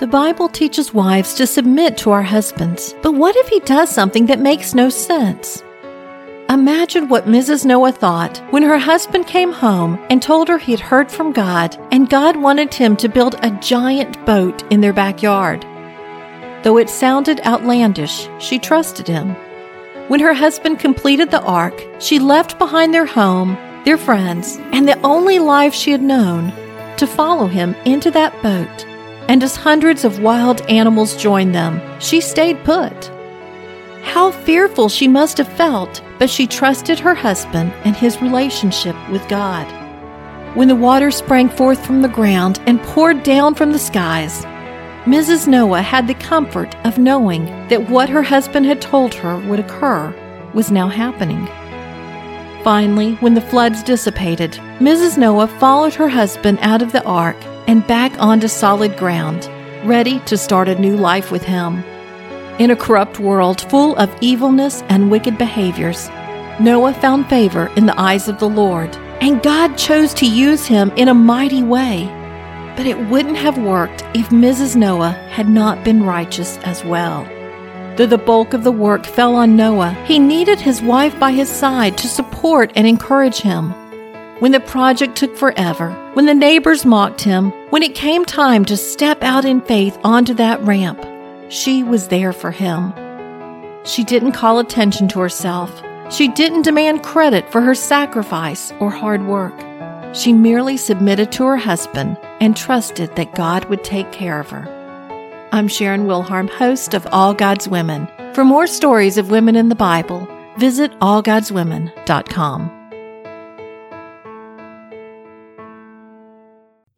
The Bible teaches wives to submit to our husbands, but what if he does something that makes no sense? Imagine what Mrs. Noah thought when her husband came home and told her he'd heard from God and God wanted him to build a giant boat in their backyard. Though it sounded outlandish, she trusted him. When her husband completed the ark, she left behind their home, their friends, and the only life she had known to follow him into that boat. And as hundreds of wild animals joined them, she stayed put. How fearful she must have felt, but she trusted her husband and his relationship with God. When the water sprang forth from the ground and poured down from the skies, Mrs. Noah had the comfort of knowing that what her husband had told her would occur was now happening. Finally, when the floods dissipated, Mrs. Noah followed her husband out of the ark and back onto solid ground, ready to start a new life with him. In a corrupt world full of evilness and wicked behaviors, Noah found favor in the eyes of the Lord, and God chose to use him in a mighty way. But it wouldn't have worked if Mrs. Noah had not been righteous as well. Though the bulk of the work fell on Noah, he needed his wife by his side to support and encourage him. When the project took forever, when the neighbors mocked him, when it came time to step out in faith onto that ramp, she was there for him. She didn't call attention to herself. She didn't demand credit for her sacrifice or hard work. She merely submitted to her husband and trusted that God would take care of her. I'm Sharon Wilharm, host of All God's Women. For more stories of women in the Bible, visit allgodswomen.com.